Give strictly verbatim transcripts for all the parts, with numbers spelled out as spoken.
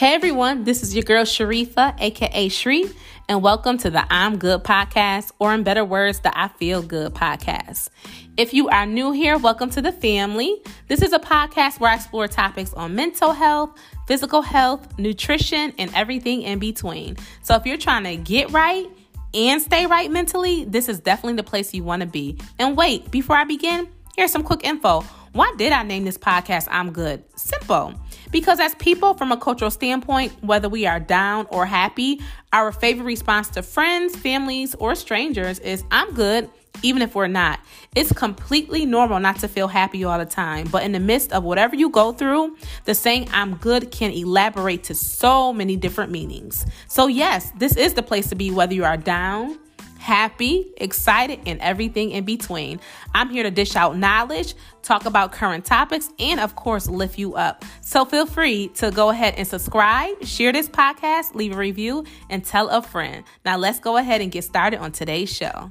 Hey everyone, this is your girl Sharifa, aka Shri, and welcome to the I'm Good Podcast, or in better words, the I Feel Good Podcast. If you are new here, welcome to the family. This is a podcast where I explore topics on mental health, physical health, nutrition, and everything in between. So if you're trying to get right and stay right mentally, this is definitely the place you want to be. And wait, before I begin, here's some quick info. Why did I name this podcast I'm Good? Simple. Because as people from a cultural standpoint, whether we are down or happy, our favorite response to friends, families, or strangers is I'm good, even if we're not. It's completely normal not to feel happy all the time. But in the midst of whatever you go through, the saying I'm good can elaborate to so many different meanings. So yes, this is the place to be, whether you are down, happy, excited, and everything in between. I'm here to dish out knowledge, talk about current topics, and of course, lift you up. So feel free to go ahead and subscribe, share this podcast, leave a review, and tell a friend. Now let's go ahead and get started on today's show.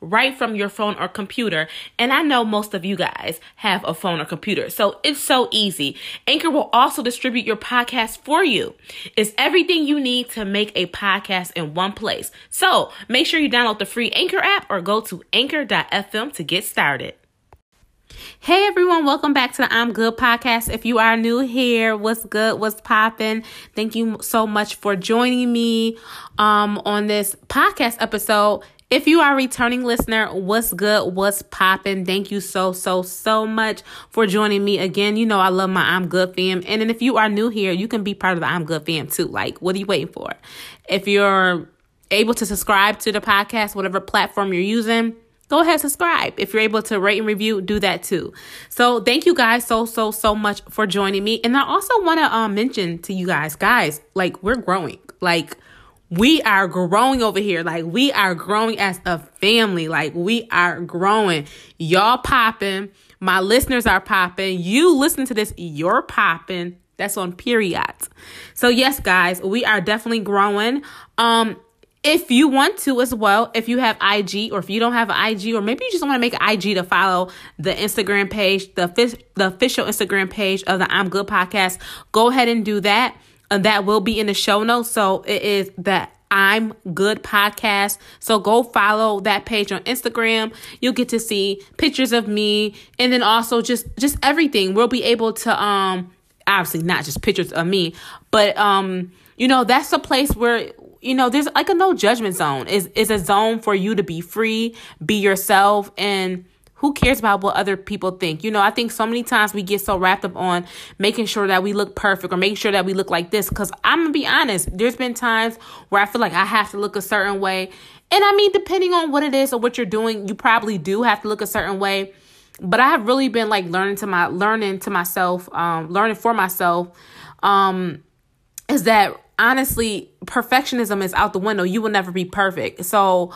right from your phone or computer. And I know most of you guys have a phone or computer, so it's so easy. Anchor will also distribute your podcast for you. It's everything you need to make a podcast in one place. So make sure you download the free Anchor app or go to anchor dot f m to get started. Hey everyone, welcome back to the I'm Good Podcast. If you are new here, what's good, what's poppin'? Thank you so much for joining me um, on this podcast episode. If you are a returning listener, what's good, what's poppin'? Thank you so, so, so much for joining me again. You know I love my I'm Good fam. And then if you are new here, you can be part of the I'm Good fam too. Like, what are you waiting for? If you're able to subscribe to the podcast, whatever platform you're using, go ahead and subscribe. If you're able to rate and review, do that too. So thank you guys so, so, so much for joining me. And I also want to um, mention to you guys, guys, like we're growing. Like we are growing over here. Like we are growing as a family. Like we are growing. Y'all popping. My listeners are popping. You listen to this, you're popping. That's on period. So yes, guys, we are definitely growing. Um, If you want to as well, if you have I G or if you don't have an I G, or maybe you just want to make an I G to follow the Instagram page, the, the official Instagram page of the I'm Good Podcast, go ahead and do that. And that will be in the show notes. So it is the I'm Good Podcast. So go follow that page on Instagram. You'll get to see pictures of me. And then also just, just everything. We'll be able to, um, obviously not just pictures of me, but, um, you know, that's a place where, you know, there's like a no judgment zone. It's, it's a zone for you to be free, be yourself, and who cares about what other people think? You know, I think so many times we get so wrapped up on making sure that we look perfect or making sure that we look like this. Because I'm going to be honest, there's been times where I feel like I have to look a certain way. And I mean, depending on what it is or what you're doing, you probably do have to look a certain way. But I have really been like learning to my learning to myself, um, learning for myself, um, is that honestly, perfectionism is out the window. You will never be perfect. So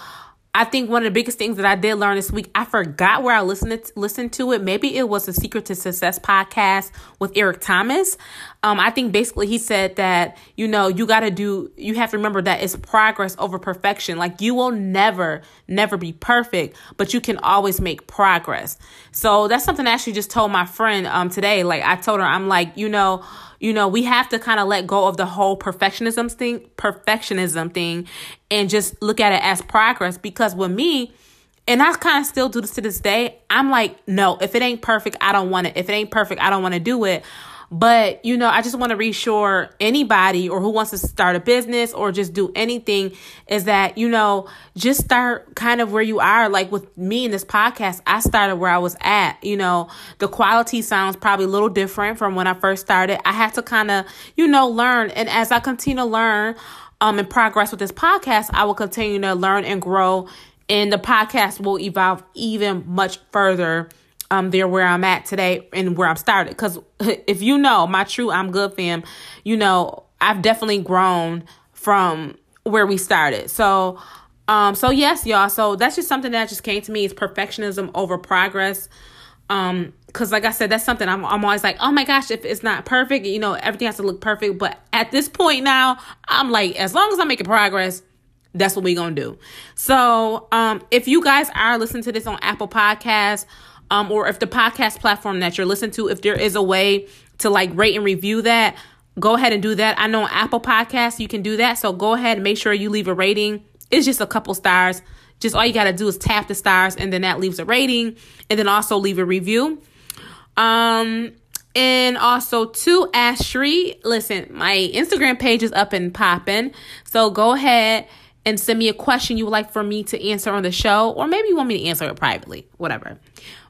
I think one of the biggest things that I did learn this week, I forgot where I listened to, listened to it. Maybe it was the Secret to Success podcast with Eric Thomas. Um, I think basically he said that, you know, you got to do, you have to remember that it's progress over perfection. Like you will never, never be perfect, but you can always make progress. So that's something I actually just told my friend um, today. Like I told her, I'm like, you know, You know, we have to kind of let go of the whole perfectionism thing, perfectionism thing, and just look at it as progress. Because with me, and I kind of still do this to this day, I'm like, no, if it ain't perfect, I don't want it. If it ain't perfect, I don't want to do it. But, you know, I just want to reassure anybody or who wants to start a business or just do anything is that, you know, just start kind of where you are. Like with me in this podcast, I started where I was at. You know, the quality sounds probably a little different from when I first started. I had to kind of, you know, learn. And as I continue to learn um, and progress with this podcast, I will continue to learn and grow. And the podcast will evolve even much further Um, there where I'm at today and where I'm started. Because if you know my true I'm Good fam, you know, I've definitely grown from where we started. So, um, so yes, y'all. So that's just something that just came to me is perfectionism over progress. Um, cause like I said, that's something I'm, I'm always like, oh my gosh, if it's not perfect, you know, everything has to look perfect. But at this point now, I'm like, as long as I'm making progress, that's what we're going to do. So, um, if you guys are listening to this on Apple Podcasts, um, or if the podcast platform that you're listening to, if there is a way to like rate and review that, go ahead and do that. I know on Apple Podcasts, you can do that. So go ahead and make sure you leave a rating. It's just a couple stars. Just all you got to do is tap the stars, and then that leaves a rating, and then also leave a review. Um, and also to ask Shri, listen, my Instagram page is up and popping. So go ahead and send me a question you would like for me to answer on the show, or maybe you want me to answer it privately, whatever.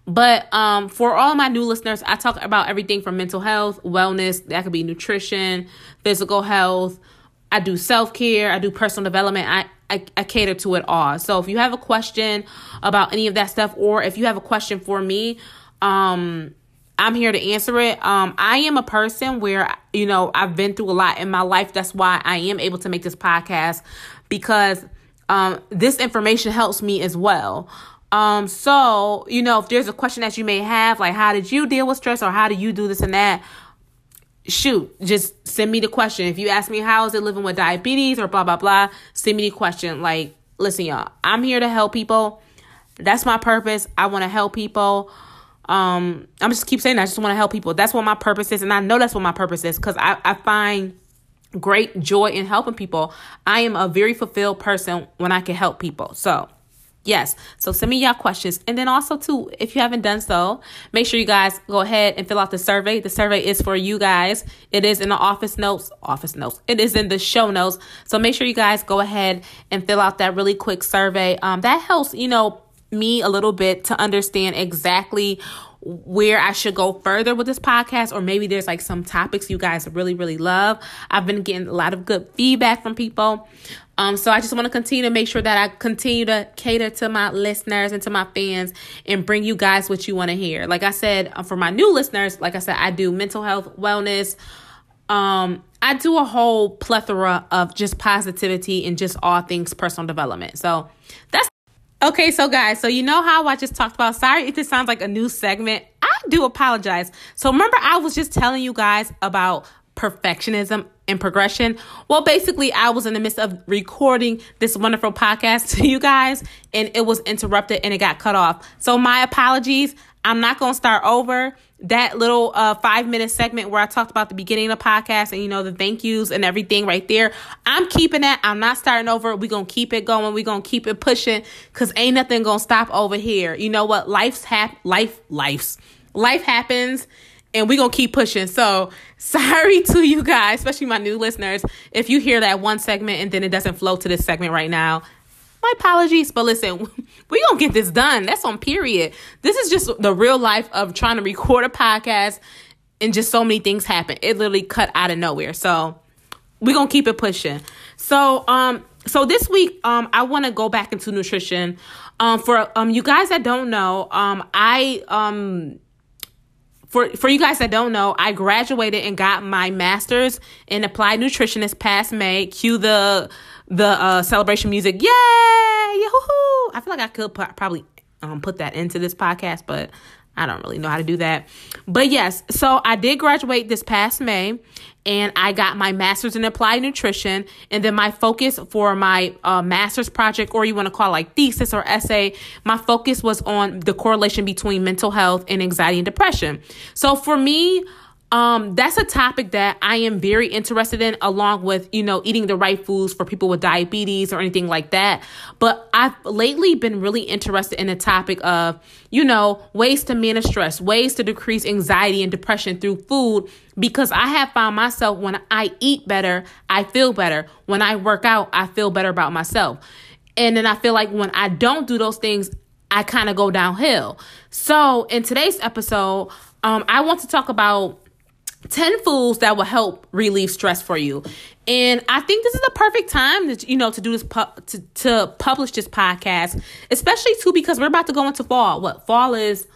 But um, for all my new listeners, I talk about everything from mental health, wellness, that could be nutrition, physical health. I do self-care. I do personal development. I, I, I cater to it all. So if you have a question about any of that stuff, or if you have a question for me, um, I'm here to answer it. Um, I am a person where, you know, I've been through a lot in my life. That's why I am able to make this podcast, because um, this information helps me as well. Um, so, you know, if there's a question that you may have, like, how did you deal with stress, or how do you do this and that? Shoot, just send me the question. If you ask me, how is it living with diabetes or blah, blah, blah, send me the question. Like, listen, y'all, I'm here to help people. That's my purpose. I want to help people. Um, I'm just keep saying that. I just want to help people. That's what my purpose is. And I know that's what my purpose is, because I, I find great joy in helping people. I am a very fulfilled person when I can help people. So yes. So send me y'all questions. And then also too, if you haven't done so, make sure you guys go ahead and fill out the survey. The survey is for you guys. It is in the office notes, office notes. It is in the show notes. So make sure you guys go ahead and fill out that really quick survey. Um, that helps, you know, me a little bit to understand exactly where I should go further with this podcast, or maybe there's like some topics you guys really, really love. I've been getting a lot of good feedback from people. Um, so I just want to continue to make sure that I continue to cater to my listeners and to my fans, and bring you guys what you want to hear. Like I said, for my new listeners, like I said, I do mental health, wellness. Um, I do a whole plethora of just positivity and just all things personal development. So that's okay. So guys, so you know how I just talked about, sorry if this sounds like a new segment, I do apologize. So remember, I was just telling you guys about perfectionism and progression. Well, basically, I was in the midst of recording this wonderful podcast to you guys, and it was interrupted and it got cut off. So my apologies. I'm not going to start over. That little uh, five minute segment where I talked about the beginning of the podcast and, you know, the thank yous and everything right there, I'm keeping that. I'm not starting over. We're going to keep it going. We're going to keep it pushing, because ain't nothing going to stop over here. You know what? Life's hap- life, life's life happens. And we're going to keep pushing. So sorry to you guys, especially my new listeners, if you hear that one segment and then it doesn't flow to this segment right now. My apologies. But listen, we're going to get this done. That's on period. This is just the real life of trying to record a podcast, and just so many things happen. It literally cut out of nowhere. So we're going to keep it pushing. So um, so this week, um, I want to go back into nutrition. Um, for um, you guys that don't know, um, I... um. For for you guys that don't know, I graduated and got my master's in applied nutrition this past May. Cue the the uh, celebration music. Yay! Yahoo! I feel like I could p- probably um, put that into this podcast, but I don't really know how to do that. But yes, so I did graduate this past May, and I got my master's in applied nutrition. And then my focus for my uh, master's project, or you want to call it like thesis or essay, my focus was on the correlation between mental health and anxiety and depression. So for me, um, that's a topic that I am very interested in, along with, you know, eating the right foods for people with diabetes or anything like that. But I've lately been really interested in the topic of, you know, ways to manage stress, ways to decrease anxiety and depression through food, because I have found myself when I eat better, I feel better. When I work out, I feel better about myself. And then I feel like when I don't do those things, I kind of go downhill. So in today's episode, um, I want to talk about ten foods that will help relieve stress for you. And I think this is the perfect time to, you know, to do this, pu- to, to publish this podcast, especially too, because we're about to go into fall. What fall is,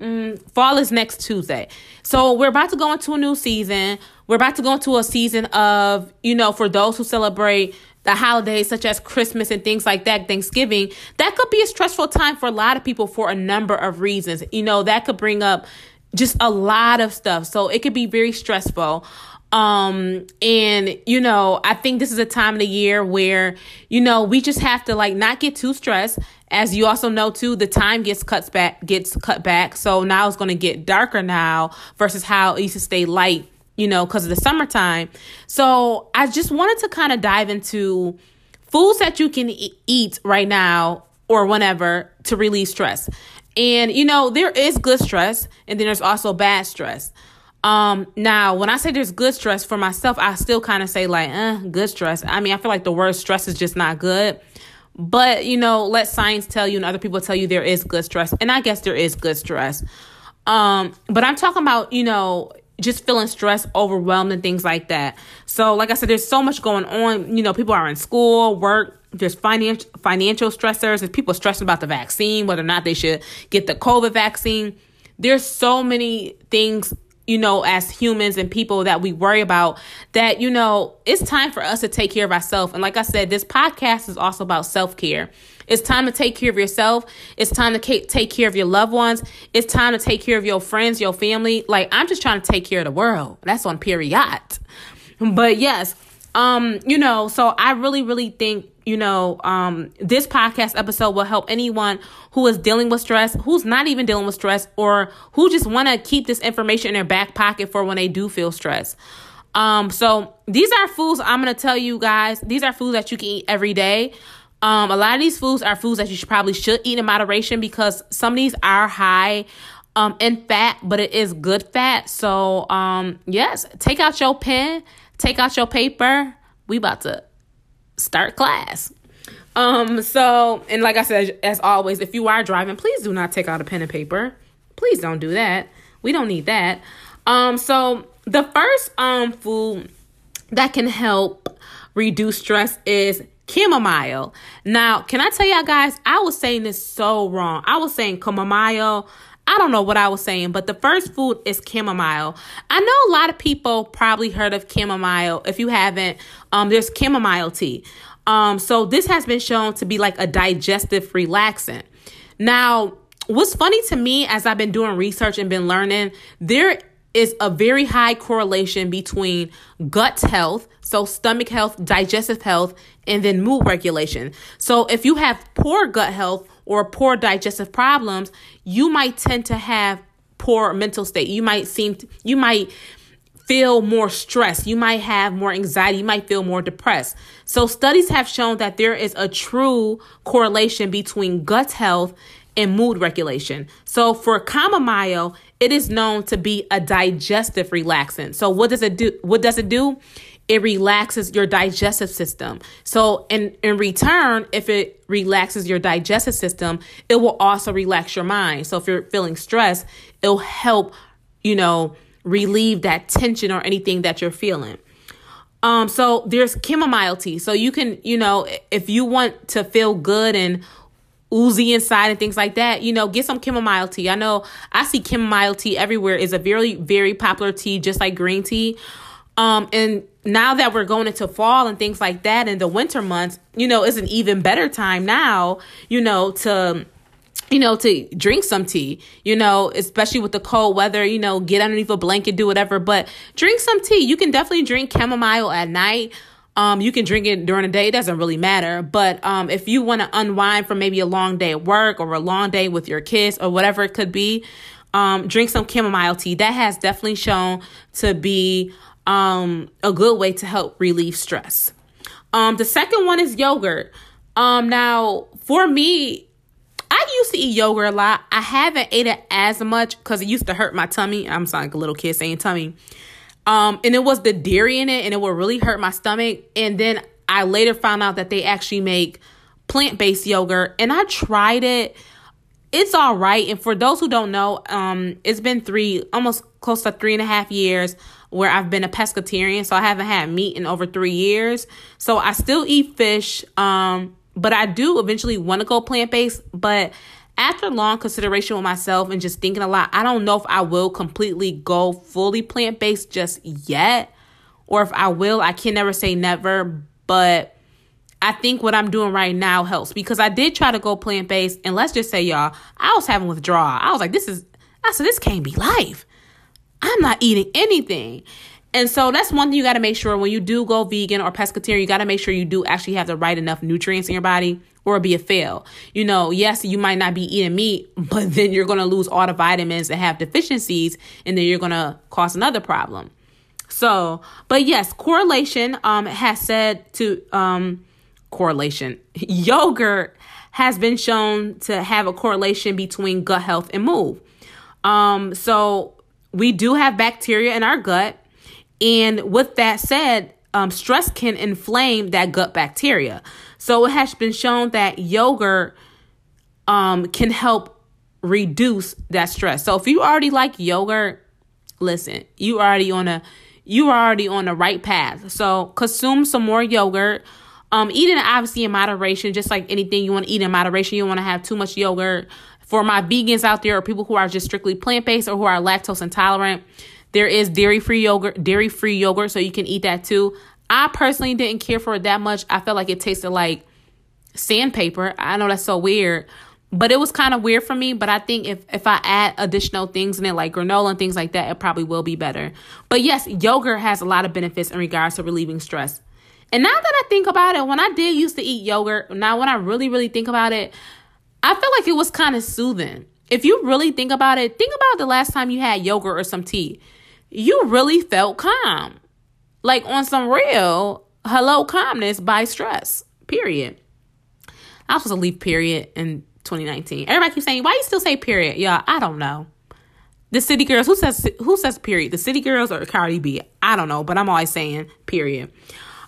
mm, fall is next Tuesday. So we're about to go into a new season. We're about to go into a season of, you know, for those who celebrate the holidays such as Christmas and things like that, Thanksgiving, that could be a stressful time for a lot of people for a number of reasons. You know, that could bring up just a lot of stuff. So it could be very stressful. Um, and, you know, I think this is a time of the year where, you know, we just have to like not get too stressed. As you also know, too, the time gets cut back, gets cut back. So now it's going to get darker now versus how it used to stay light, you know, because of the summertime. So I just wanted to kind of dive into foods that you can e- eat right now or whenever to relieve stress. And, you know, there is good stress and then there's also bad stress. Um, now, when I say there's good stress for myself, I still kind of say like, eh, good stress. I mean, I feel like the word stress is just not good. But, you know, let science tell you and other people tell you there is good stress. And I guess there is good stress. Um, but I'm talking about, you know, just feeling stressed, overwhelmed and things like that. So, like I said, there's so much going on. You know, people are in school, work. There's financial financial stressors. There's people stressing about the vaccine, whether or not they should get the COVID vaccine. There's so many things, you know, as humans and people that we worry about that, you know, it's time for us to take care of ourselves. And like I said, this podcast is also about self-care. It's time to take care of yourself. It's time to take care of your loved ones. It's time to take care of your friends, your family. Like, I'm just trying to take care of the world. That's on period. But yes, um, you know, so I really, really think, you know, um, this podcast episode will help anyone who is dealing with stress, who's not even dealing with stress, or who just want to keep this information in their back pocket for when they do feel stress. Um, so these are foods I'm going to tell you guys. These are foods that you can eat every day. Um, a lot of these foods are foods that you should probably should eat in moderation because some of these are high um, in fat, but it is good fat. So, um, yes, take out your pen, take out your paper. We about to start class. Um, so, and like I said, as always, if you are driving, please do not take out a pen and paper. Please don't do that. We don't need that. Um, so the first um food that can help reduce stress is chamomile. Now, can I tell y'all guys, I was saying this so wrong. I was saying chamomile. I don't know what I was saying, but the first food is chamomile. I know a lot of people probably heard of chamomile. If you haven't, um, there's chamomile tea. Um, so this has been shown to be like a digestive relaxant. Now, what's funny to me, as I've been doing research and been learning, there is a very high correlation between gut health, so stomach health, digestive health, and then mood regulation. So if you have poor gut health or poor digestive problems, you might tend to have poor mental state. You might seem, to, you might feel more stressed. You might have more anxiety. You might feel more depressed. So studies have shown that there is a true correlation between gut health and mood regulation. So for chamomile, it is known to be a digestive relaxant. So what does it do? What does it do? It relaxes your digestive system. So in, in return, if it relaxes your digestive system, it will also relax your mind. So if you're feeling stressed, it'll help, you know, relieve that tension or anything that you're feeling. Um, so there's chamomile tea. So you can, you know, if you want to feel good and oozy inside and things like that, you know, get some chamomile tea. I know I see chamomile tea everywhere. It's a very, very popular tea, just like green tea. Um, and now that we're going into fall and things like that in the winter months, you know, it's an even better time now, you know, to, you know, to drink some tea, you know, especially with the cold weather, you know, get underneath a blanket, do whatever, but drink some tea. You can definitely drink chamomile at night. Um, you can drink it during the day. It doesn't really matter. But um, if you want to unwind from maybe a long day at work or a long day with your kids or whatever it could be, um, drink some chamomile tea. That has definitely shown to be um, a good way to help relieve stress. Um, the second one is yogurt. Um, now, for me, I used to eat yogurt a lot. I haven't ate it as much because it used to hurt my tummy. I'm sounding like a little kid saying tummy. Um, and it was the dairy in it and it would really hurt my stomach. And then I later found out that they actually make plant-based yogurt and I tried it. It's all right. And for those who don't know, um, it's been three, almost close to three and a half years where I've been a pescatarian. So I haven't had meat in over three years. So I still eat fish. Um, but I do eventually want to go plant-based, but after long consideration with myself and just thinking a lot, I don't know if I will completely go fully plant-based just yet, or if I will. I can never say never, but I think what I'm doing right now helps, because I did try to go plant-based, and let's just say, y'all, I was having withdrawal. I was like, this is, I said, this can't be life. I'm not eating anything. And so that's one thing you got to make sure when you do go vegan or pescatarian, you got to make sure you do actually have the right enough nutrients in your body, or it'll be a fail. You know, yes, you might not be eating meat, but then you're going to lose all the vitamins and have deficiencies, and then you're going to cause another problem. So, but yes, correlation um, has said to, um, correlation, yogurt has been shown to have a correlation between gut health and mood. Um, so we do have bacteria in our gut. And with that said, um, stress can inflame that gut bacteria. So it has been shown that yogurt um, can help reduce that stress. So if you already like yogurt, listen, you already on a you are already on the right path. So consume some more yogurt. Um, eat it obviously in moderation, just like anything you want to eat in moderation. You don't want to have too much yogurt. For my vegans out there, or people who are just strictly plant-based or who are lactose intolerant, there is dairy-free yogurt, dairy-free yogurt, so you can eat that too. I personally didn't care for it that much. I felt like it tasted like sandpaper. I know that's so weird, but it was kind of weird for me. But I think if, if I add additional things in it, like granola and things like that, it probably will be better. But yes, yogurt has a lot of benefits in regards to relieving stress. And now that I think about it, when I did used to eat yogurt, now when I really, really think about it, I feel like it was kind of soothing. If you really think about it, think about the last time you had yogurt or some tea. You really felt calm, like on some real hello calmness by stress, period. I was supposed to leave period in twenty nineteen. Everybody keeps saying, why you still say period? Y'all, I don't know. The City Girls, who says who says period? The City Girls or Cardi B? I don't know, but I'm always saying period.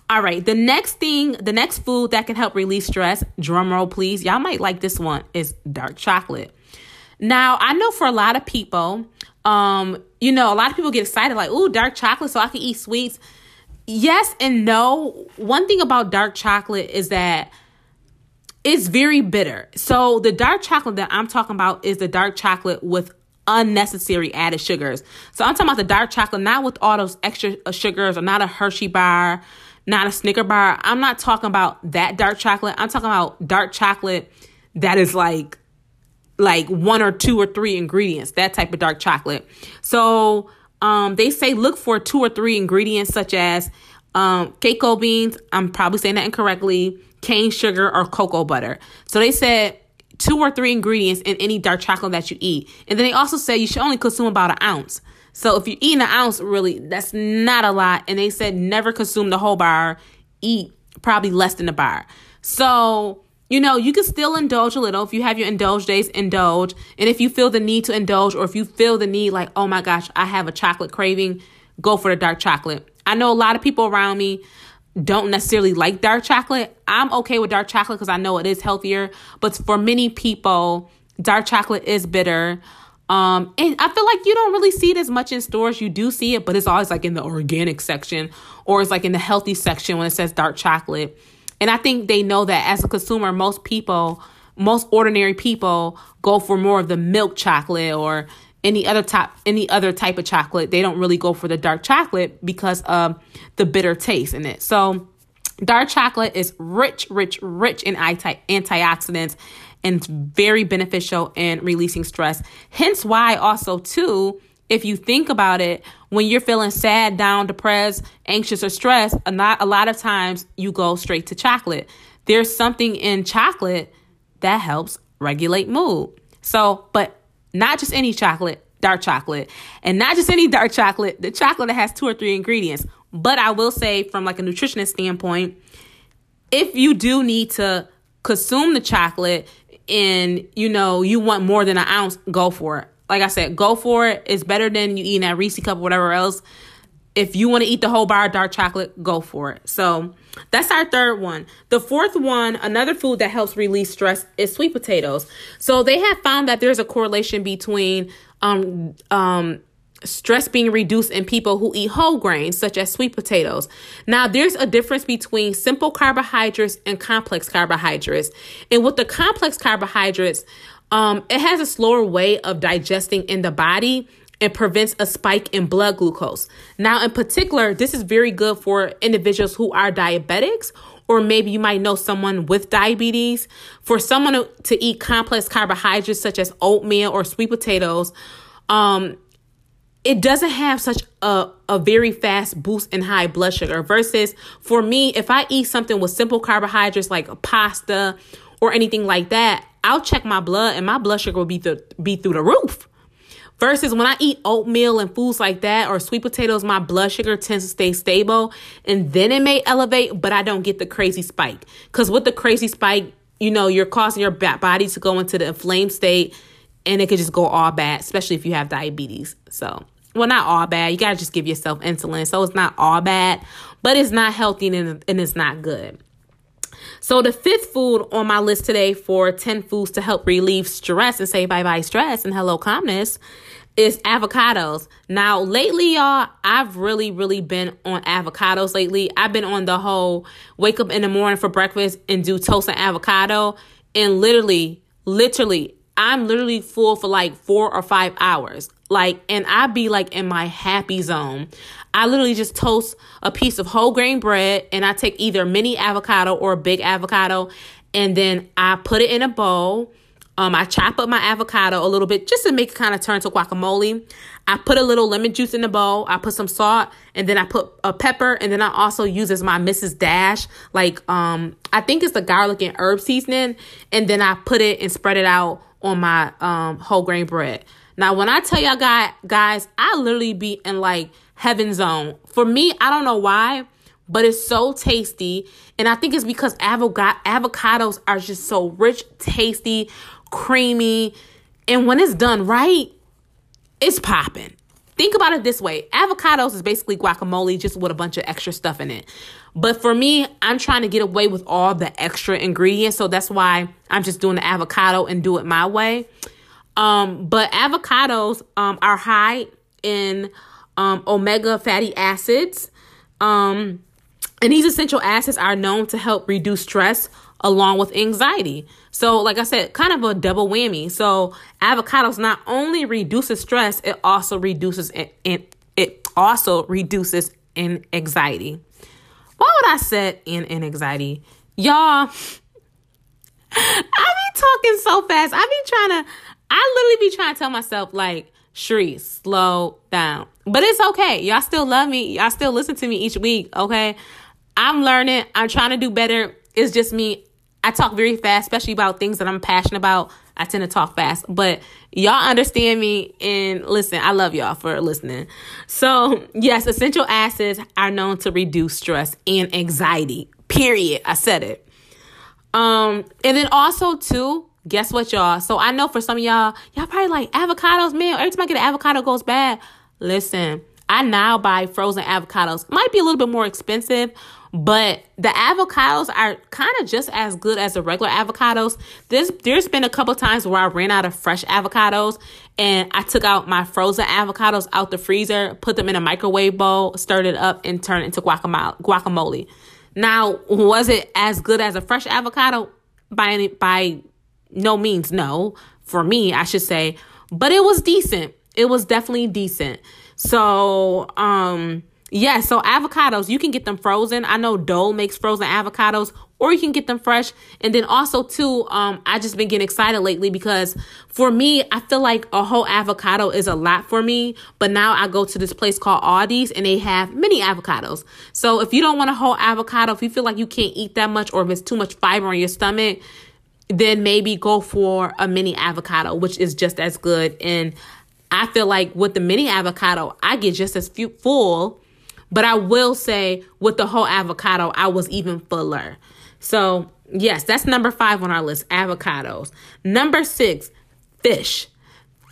All right, the next thing, the next food that can help relieve stress, drum roll please, y'all might like this one, is dark chocolate. Now, I know for a lot of people, um, you know, a lot of people get excited like, ooh, dark chocolate, so I can eat sweets. Yes and no. One thing about dark chocolate is that it's very bitter. So the dark chocolate that I'm talking about is the dark chocolate with unnecessary added sugars. So I'm talking about the dark chocolate, not with all those extra sugars, or not a Hershey bar, not a Snicker bar. I'm not talking about that dark chocolate. I'm talking about dark chocolate that is like, like one or two or three ingredients, that type of dark chocolate. So um, they say look for two or three ingredients such as um, cocoa beans, I'm probably saying that incorrectly, cane sugar, or cocoa butter. So they said two or three ingredients in any dark chocolate that you eat. And then they also say you should only consume about an ounce. So if you're eating an ounce, really, that's not a lot. And they said never consume the whole bar, eat probably less than a bar. So you know, you can still indulge a little. If you have your indulge days, indulge. And if you feel the need to indulge, or if you feel the need like, oh my gosh, I have a chocolate craving, go for the dark chocolate. I know a lot of people around me don't necessarily like dark chocolate. I'm okay with dark chocolate because I know it is healthier. But for many people, dark chocolate is bitter. Um, and I feel like you don't really see it as much in stores. You do see it, but it's always like in the organic section, or it's like in the healthy section when it says dark chocolate. And I think they know that as a consumer, most people, most ordinary people go for more of the milk chocolate or any other type, any other type of chocolate. They don't really go for the dark chocolate because of the bitter taste in it. So dark chocolate is rich, rich, rich in anti- antioxidants and very beneficial in releasing stress. Hence why also, too, if you think about it, when you're feeling sad, down, depressed, anxious, or stressed, a lot, a lot of times you go straight to chocolate. There's something in chocolate that helps regulate mood. So, but not just any chocolate, dark chocolate. And not just any dark chocolate, the chocolate that has two or three ingredients. But I will say, from like a nutritionist standpoint, if you do need to consume the chocolate and, you know, you want more than an ounce, go for it. Like I said, go for it. It's better than you eating that Reese's Cup or whatever else. If you want to eat the whole bar of dark chocolate, go for it. So that's our third one. The fourth one, another food that helps release stress, is sweet potatoes. So they have found that there's a correlation between um, um, stress being reduced in people who eat whole grains, such as sweet potatoes. Now, there's a difference between simple carbohydrates and complex carbohydrates. And with the complex carbohydrates, Um, it has a slower way of digesting in the body and prevents a spike in blood glucose. Now, in particular, this is very good for individuals who are diabetics or maybe you might know someone with diabetes, for someone to eat complex carbohydrates such as oatmeal or sweet potatoes, um, it doesn't have such a, a very fast boost in high blood sugar. Versus for me, if I eat something with simple carbohydrates like pasta or anything like that, I'll check my blood and my blood sugar will be, th- be through the roof. Versus when I eat oatmeal and foods like that or sweet potatoes, my blood sugar tends to stay stable, and then it may elevate, but I don't get the crazy spike. Because with the crazy spike, you know, you're causing your body to go into the inflamed state, and it could just go all bad, especially if you have diabetes. So, well, not all bad. You got to just give yourself insulin. So it's not all bad, but it's not healthy and it's not good. So the fifth food on my list today for ten foods to help relieve stress and say bye-bye stress and hello calmness is avocados. Now, lately, y'all, I've really, really been on avocados lately. I've been on the whole wake up in the morning for breakfast and do toast and avocado. And literally, literally, I'm literally full for like four or five hours. Like, and I be like in my happy zone. I literally just toast a piece of whole grain bread and I take either mini avocado or a big avocado, and then I put it in a bowl. Um, I chop up my avocado a little bit just to make it kind of turn to guacamole. I put a little lemon juice in the bowl. I put some salt, and then I put a pepper, and then I also use as my Missus Dash. Like, um, I think it's the garlic and herb seasoning, and then I put it and spread it out on my um whole grain bread. Now, when I tell y'all guys, I literally be in like heaven zone. For me, I don't know why, but it's so tasty. And I think it's because avoc- avocados are just so rich, tasty, creamy. And when it's done right, it's popping. Think about it this way. Avocados is basically guacamole, just with a bunch of extra stuff in it. But for me, I'm trying to get away with all the extra ingredients. So that's why I'm just doing the avocado and do it my way. Um, but avocados um, are high in um, omega fatty acids, um, and these essential acids are known to help reduce stress along with anxiety. So like I said, kind of a double whammy. So avocados not only reduces stress, it also reduces and it, it also reduces in anxiety. Why would I said in in anxiety, y'all? I be talking so fast. I be trying to. I literally be trying to tell myself, like, Shri, slow down. But it's okay. Y'all still love me. Y'all still listen to me each week, okay? I'm learning. I'm trying to do better. It's just me. I talk very fast, especially about things that I'm passionate about. I tend to talk fast. But y'all understand me, and listen, I love y'all for listening. So, yes, essential acids are known to reduce stress and anxiety, period. I said it. Um, and then also, too, guess what, y'all? So I know for some of y'all, y'all probably like avocados, man. Every time I get an avocado, it goes bad. Listen, I now buy frozen avocados. Might be a little bit more expensive, but the avocados are kind of just as good as the regular avocados. There's, there's been a couple times where I ran out of fresh avocados, and I took out my frozen avocados out the freezer, put them in a microwave bowl, stirred it up, and turned it into guacamole. guacamole. Now, was it as good as a fresh avocado? By any, by no means no, for me, I should say, but it was decent. It was definitely decent. So, um, yeah, so avocados, you can get them frozen. I know Dole makes frozen avocados, or you can get them fresh. And then also too, um, I just been getting excited lately because for me, I feel like a whole avocado is a lot for me, but now I go to this place called Aldi's and they have mini avocados. So if you don't want a whole avocado, if you feel like you can't eat that much, or if it's too much fiber on your stomach, then maybe go for a mini avocado, which is just as good. And I feel like with the mini avocado, I get just as full, but I will say with the whole avocado, I was even fuller. So yes, that's number five on our list, avocados. Number six, fish.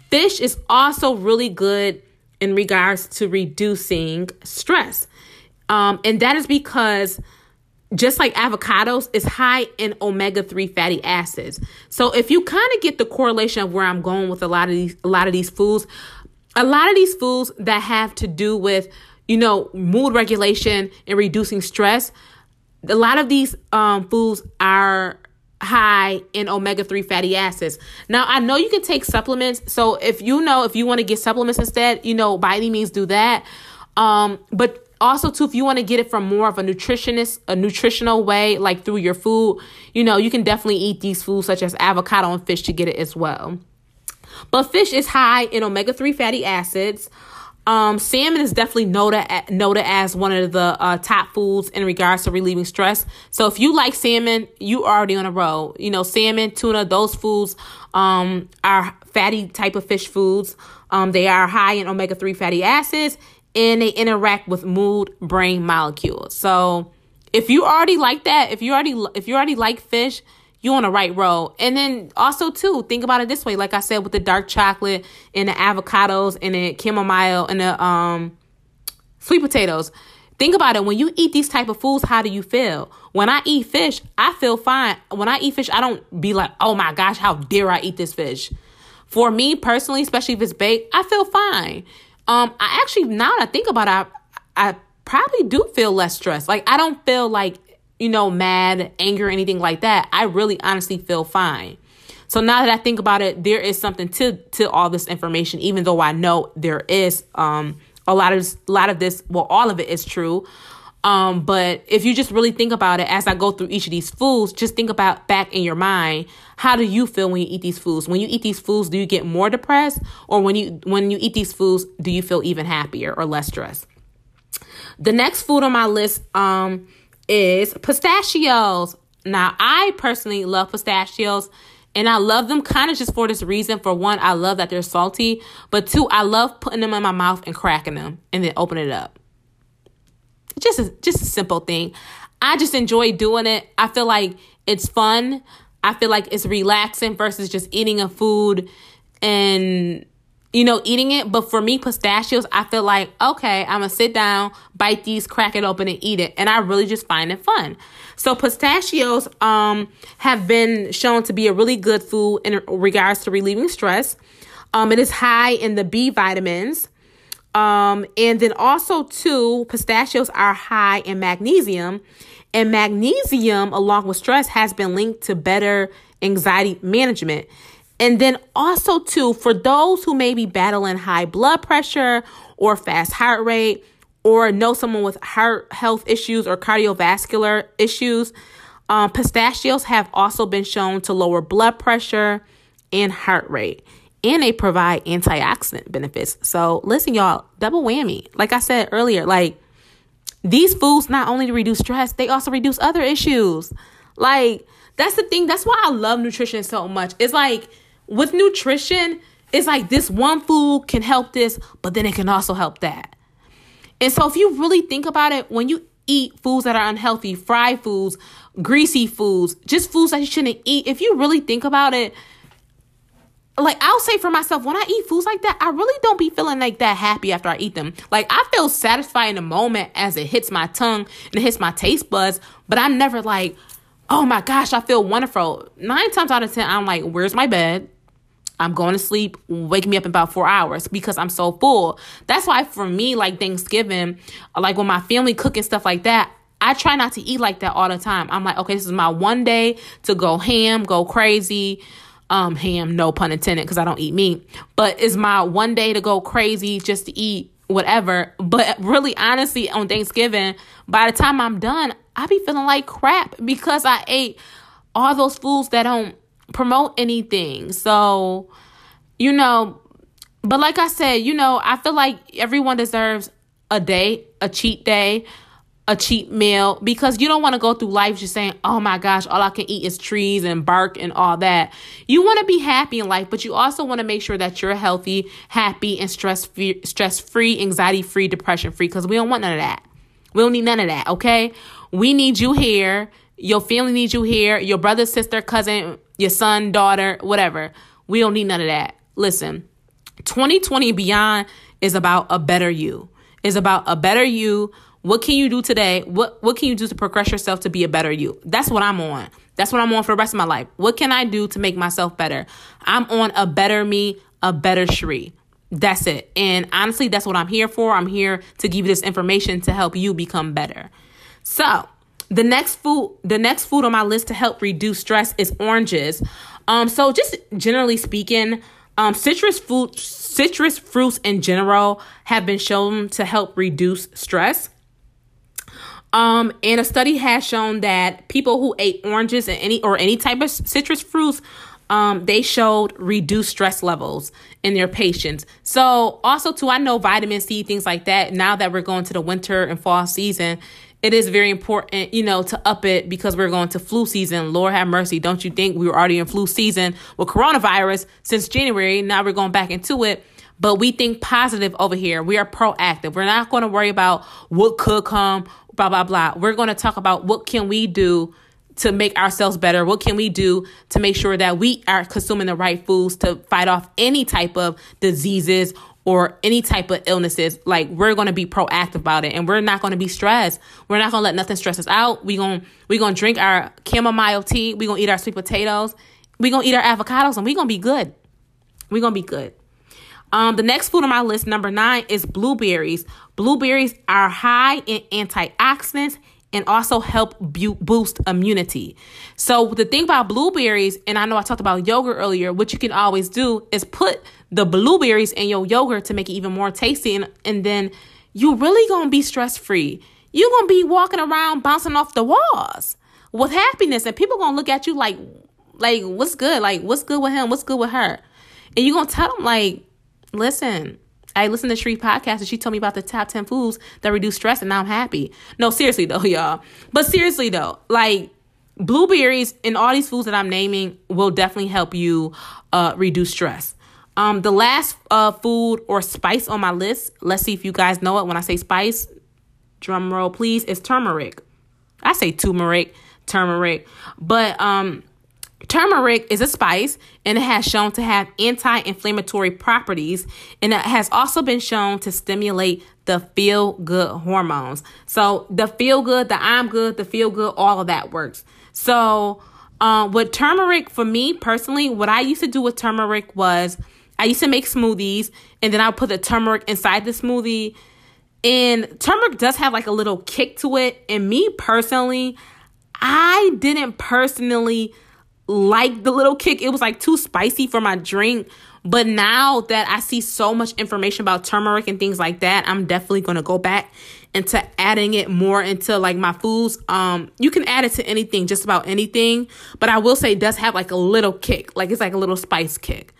Fish is also really good in regards to reducing stress. Um, and that is because just like avocados, it's high in omega three fatty acids. So if you kind of get the correlation of where I'm going with a lot of these, a lot of these foods, a lot of these foods that have to do with, you know, mood regulation and reducing stress, a lot of these um, foods are high in omega three fatty acids. Now, I know you can take supplements. So if you know, if you want to get supplements instead, you know, by any means do that. Um, but Also, too, if you want to get it from more of a nutritionist, a nutritional way, like through your food, you know, you can definitely eat these foods such as avocado and fish to get it as well. But fish is high in omega three fatty acids. Um, salmon is definitely noted, noted as one of the uh, top foods in regards to relieving stress. So if you like salmon, you already on a roll. You know, salmon, tuna, those foods um, are fatty type of fish foods. Um, they are high in omega three fatty acids, and they interact with mood brain molecules. So if you already like that, if you already if you already like fish, you're on the right road. And then also, too, think about it this way. Like I said, with the dark chocolate and the avocados and the chamomile and the um, sweet potatoes. Think about it. When you eat these type of foods, how do you feel? When I eat fish, I feel fine. When I eat fish, I don't be like, oh, my gosh, how dare I eat this fish? For me personally, especially if it's baked, I feel fine. Um, I actually, now that I think about it, I, I probably do feel less stressed. Like, I don't feel like, you know, mad, anger, anything like that. I really honestly feel fine. So now that I think about it, there is something to, to all this information, even though I know there is, um, a lot of, this, a lot of this, well, all of it is true. Um, but if you just really think about it, as I go through each of these foods, just think about back in your mind, how do you feel when you eat these foods? When you eat these foods, do you get more depressed? Or when you when you eat these foods, do you feel even happier or less stressed? The next food on my list um, is pistachios. Now, I personally love pistachios. And I love them kind of just for this reason. For one, I love that they're salty. But two, I love putting them in my mouth and cracking them and then opening it up. Just a, just a simple thing. I just enjoy doing it. I feel like it's fun. I feel like it's relaxing versus just eating a food and, you know, eating it. But for me, pistachios, I feel like, okay, I'm going to sit down, bite these, crack it open and eat it. And I really just find it fun. So pistachios um, have been shown to be a really good food in regards to relieving stress. Um, it is high in the B vitamins. Um, and then also, too, pistachios are high in magnesium, and magnesium, along with stress, has been linked to better anxiety management. And then also, too, for those who may be battling high blood pressure or fast heart rate, or know someone with heart health issues or cardiovascular issues, um, pistachios have also been shown to lower blood pressure and heart rate. And they provide antioxidant benefits. So listen, y'all, double whammy. Like I said earlier, like these foods not only reduce stress, they also reduce other issues. Like that's the thing. That's why I love nutrition so much. It's like with nutrition, it's like this one food can help this, but then it can also help that. And so if you really think about it, when you eat foods that are unhealthy, fried foods, greasy foods, just foods that you shouldn't eat, if you really think about it, like, I'll say for myself, when I eat foods like that, I really don't be feeling like that happy after I eat them. Like, I feel satisfied in the moment as it hits my tongue and it hits my taste buds. But I'm never like, oh, my gosh, I feel wonderful. Nine times out of ten, I'm like, where's my bed? I'm going to sleep. Wake me up in about four hours because I'm so full. That's why for me, like Thanksgiving, like when my family cook and stuff like that, I try not to eat like that all the time. I'm like, okay, this is my one day to go ham, go crazy. Um, ham, no pun intended, because I don't eat meat. But it's my one day to go crazy just to eat whatever. But really, honestly, on Thanksgiving, by the time I'm done, I be feeling like crap because I ate all those foods that don't promote anything. So, you know, but like I said, you know, I feel like everyone deserves a day, a cheat day, a cheat meal, because you don't want to go through life just saying, oh my gosh, all I can eat is trees and bark and all that. You want to be happy in life, but you also want to make sure that you're healthy, happy, and stress-free, stress-free, anxiety-free, depression-free, because we don't want none of that. We don't need none of that, okay? We need you here. Your family needs you here. Your brother, sister, cousin, your son, daughter, whatever. We don't need none of that. Listen, twenty twenty and beyond is about a better you. It's about a better you. What can you do today? What what can you do to progress yourself to be a better you? That's what I'm on. That's what I'm on for the rest of my life. What can I do to make myself better? I'm on a better me, a better Shri. That's it. And honestly, that's what I'm here for. I'm here to give you this information to help you become better. So the next food, the next food on my list to help reduce stress is oranges. Um, so just generally speaking, um, citrus food, citrus fruits in general have been shown to help reduce stress. Um, and a study has shown that people who ate oranges and any or any type of citrus fruits, um, they showed reduced stress levels in their patients. So also, too, I know vitamin C, things like that. Now that we're going to the winter and fall season, it is very important, you know, to up it because we're going to flu season. Lord have mercy. Don't you think we were already in flu season with coronavirus since January? Now we're going back into it. But we think positive over here. We are proactive. We're not going to worry about what could come, blah, blah, blah. We're going to talk about what can we do to make ourselves better. What can we do to make sure that we are consuming the right foods to fight off any type of diseases or any type of illnesses? Like, we're going to be proactive about it, and we're not going to be stressed. We're not going to let nothing stress us out. We're going we gonna to drink our chamomile tea. We're going to eat our sweet potatoes. We're going to eat our avocados, and we're going to be good. We're going to be good. Um, the next food on my list, number nine, is blueberries. Blueberries are high in antioxidants and also help bu- boost immunity. So the thing about blueberries, and I know I talked about yogurt earlier, what you can always do is put the blueberries in your yogurt to make it even more tasty. And, and then you're really going to be stress-free. You're going to be walking around bouncing off the walls with happiness. And people going to look at you like, like, what's good? Like, what's good with him? What's good with her? And you're going to tell them, like, listen, I listened to Shri podcast and she told me about the top ten foods that reduce stress, and now I'm happy. No, seriously though, y'all. But seriously though, like, blueberries and all these foods that I'm naming will definitely help you uh, reduce stress. Um, the last uh, food or spice on my list, let's see if you guys know it. When I say spice, drum roll please, is turmeric. I say turmeric, turmeric, but um. Turmeric is a spice, and it has shown to have anti-inflammatory properties, and it has also been shown to stimulate the feel-good hormones. So the feel-good, the I'm good, the feel-good, all of that works. So uh, with turmeric, for me personally, what I used to do with turmeric was I used to make smoothies, and then I would put the turmeric inside the smoothie. And turmeric does have like a little kick to it. And me personally, I didn't personally like the little kick. It was like too spicy for my drink. But now that I see so much information about turmeric and things like that, I'm definitely going to go back into adding it more into like my foods. Um, you can add it to anything, just about anything. But I will say it does have like a little kick. Like, it's like a little spice kick.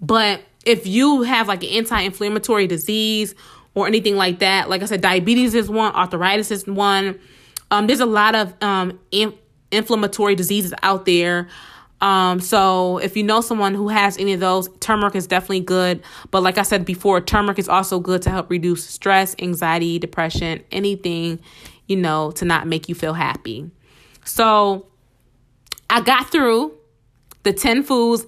But if you have like an anti-inflammatory disease or anything like that, like I said, diabetes is one, arthritis is one. Um, there's a lot of um. Am- inflammatory diseases out there. Um, so if you know someone who has any of those, turmeric is definitely good. But like I said before, turmeric is also good to help reduce stress, anxiety, depression, anything, you know, to not make you feel happy. So I got through the ten foods,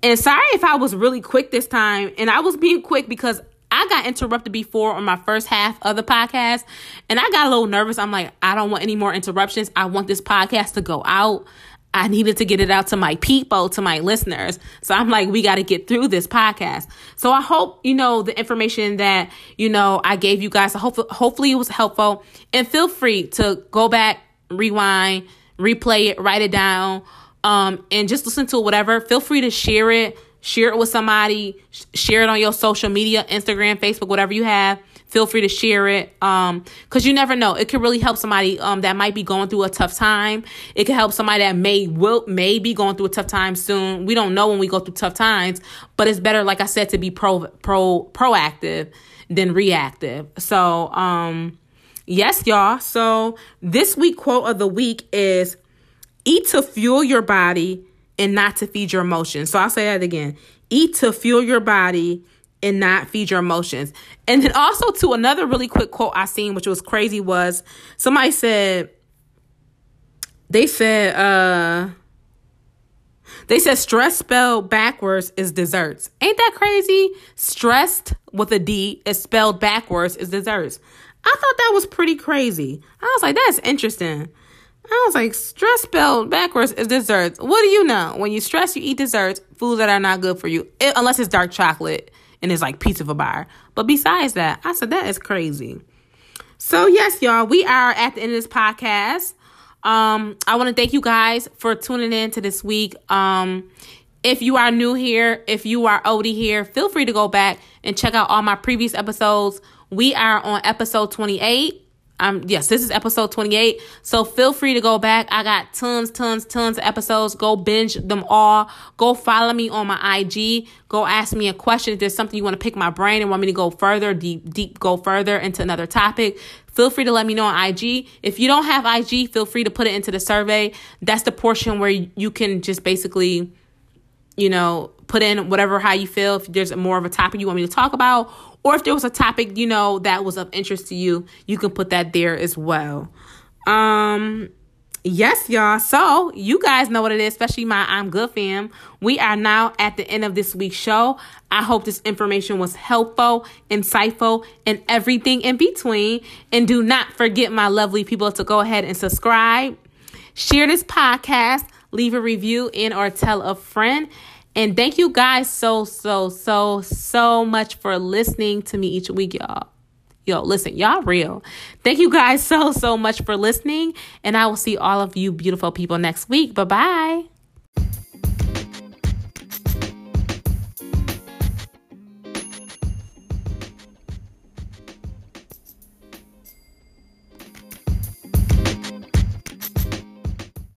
and sorry if I was really quick this time. And I was being quick because I got interrupted before on my first half of the podcast, and I got a little nervous. I'm like, I don't want any more interruptions. I want this podcast to go out. I needed to get it out to my people, to my listeners. So I'm like, we got to get through this podcast. So I hope, you know, the information that, you know, I gave you guys, hopefully, hopefully it was helpful. And feel free to go back, rewind, replay it, write it down, um, and just listen to whatever. Feel free to share it. Share it with somebody. Share it on your social media, Instagram, Facebook, whatever you have. Feel free to share it. Um, because you never know. It could really help somebody um that might be going through a tough time. It could help somebody that may will may be going through a tough time soon. We don't know when we go through tough times, but it's better, like I said, to be pro pro proactive than reactive. So um yes, y'all. So this week quote of the week is, eat to fuel your body and not to feed your emotions. So I'll say that again. Eat to fuel your body and not feed your emotions. And then also, to another really quick quote I seen, which was crazy, was somebody said, they said, uh, they said stress spelled backwards is desserts. Ain't that crazy? Stressed with a D is spelled backwards is desserts. I thought that was pretty crazy. I was like, that's interesting. I was like, stress spelled backwards is desserts. What do you know? When you stress, you eat desserts, foods that are not good for you, it, unless it's dark chocolate and it's like pizza for bar. But besides that, I said, that is crazy. So yes, y'all, we are at the end of this podcast. Um, I want to thank you guys for tuning in to this week. Um, if you are new here, if you are oldie here, feel free to go back and check out all my previous episodes. We are on episode twenty-eight. Um, yes, this is episode twenty-eight. So feel free to go back. I got tons, tons, tons of episodes. Go binge them all. Go follow me on my I G. Go ask me a question. If there's something you want to pick my brain and want me to go further, deep, deep, go further into another topic, feel free to let me know on I G. If you don't have I G, feel free to put it into the survey. That's the portion where you can just basically, you know, put in whatever, how you feel. If there's more of a topic you want me to talk about, or if there was a topic, you know, that was of interest to you, you can put that there as well. Um, yes, y'all. So you guys know what it is, especially my I'm Good fam. We are now at the end of this week's show. I hope this information was helpful, insightful, and everything in between. And do not forget, my lovely people, to go ahead and subscribe, share this podcast, leave a review, and or tell a friend. And thank you guys so, so, so, so much for listening to me each week, y'all. Yo, listen, y'all real. Thank you guys so, so much for listening. And I will see all of you beautiful people next week. Bye-bye.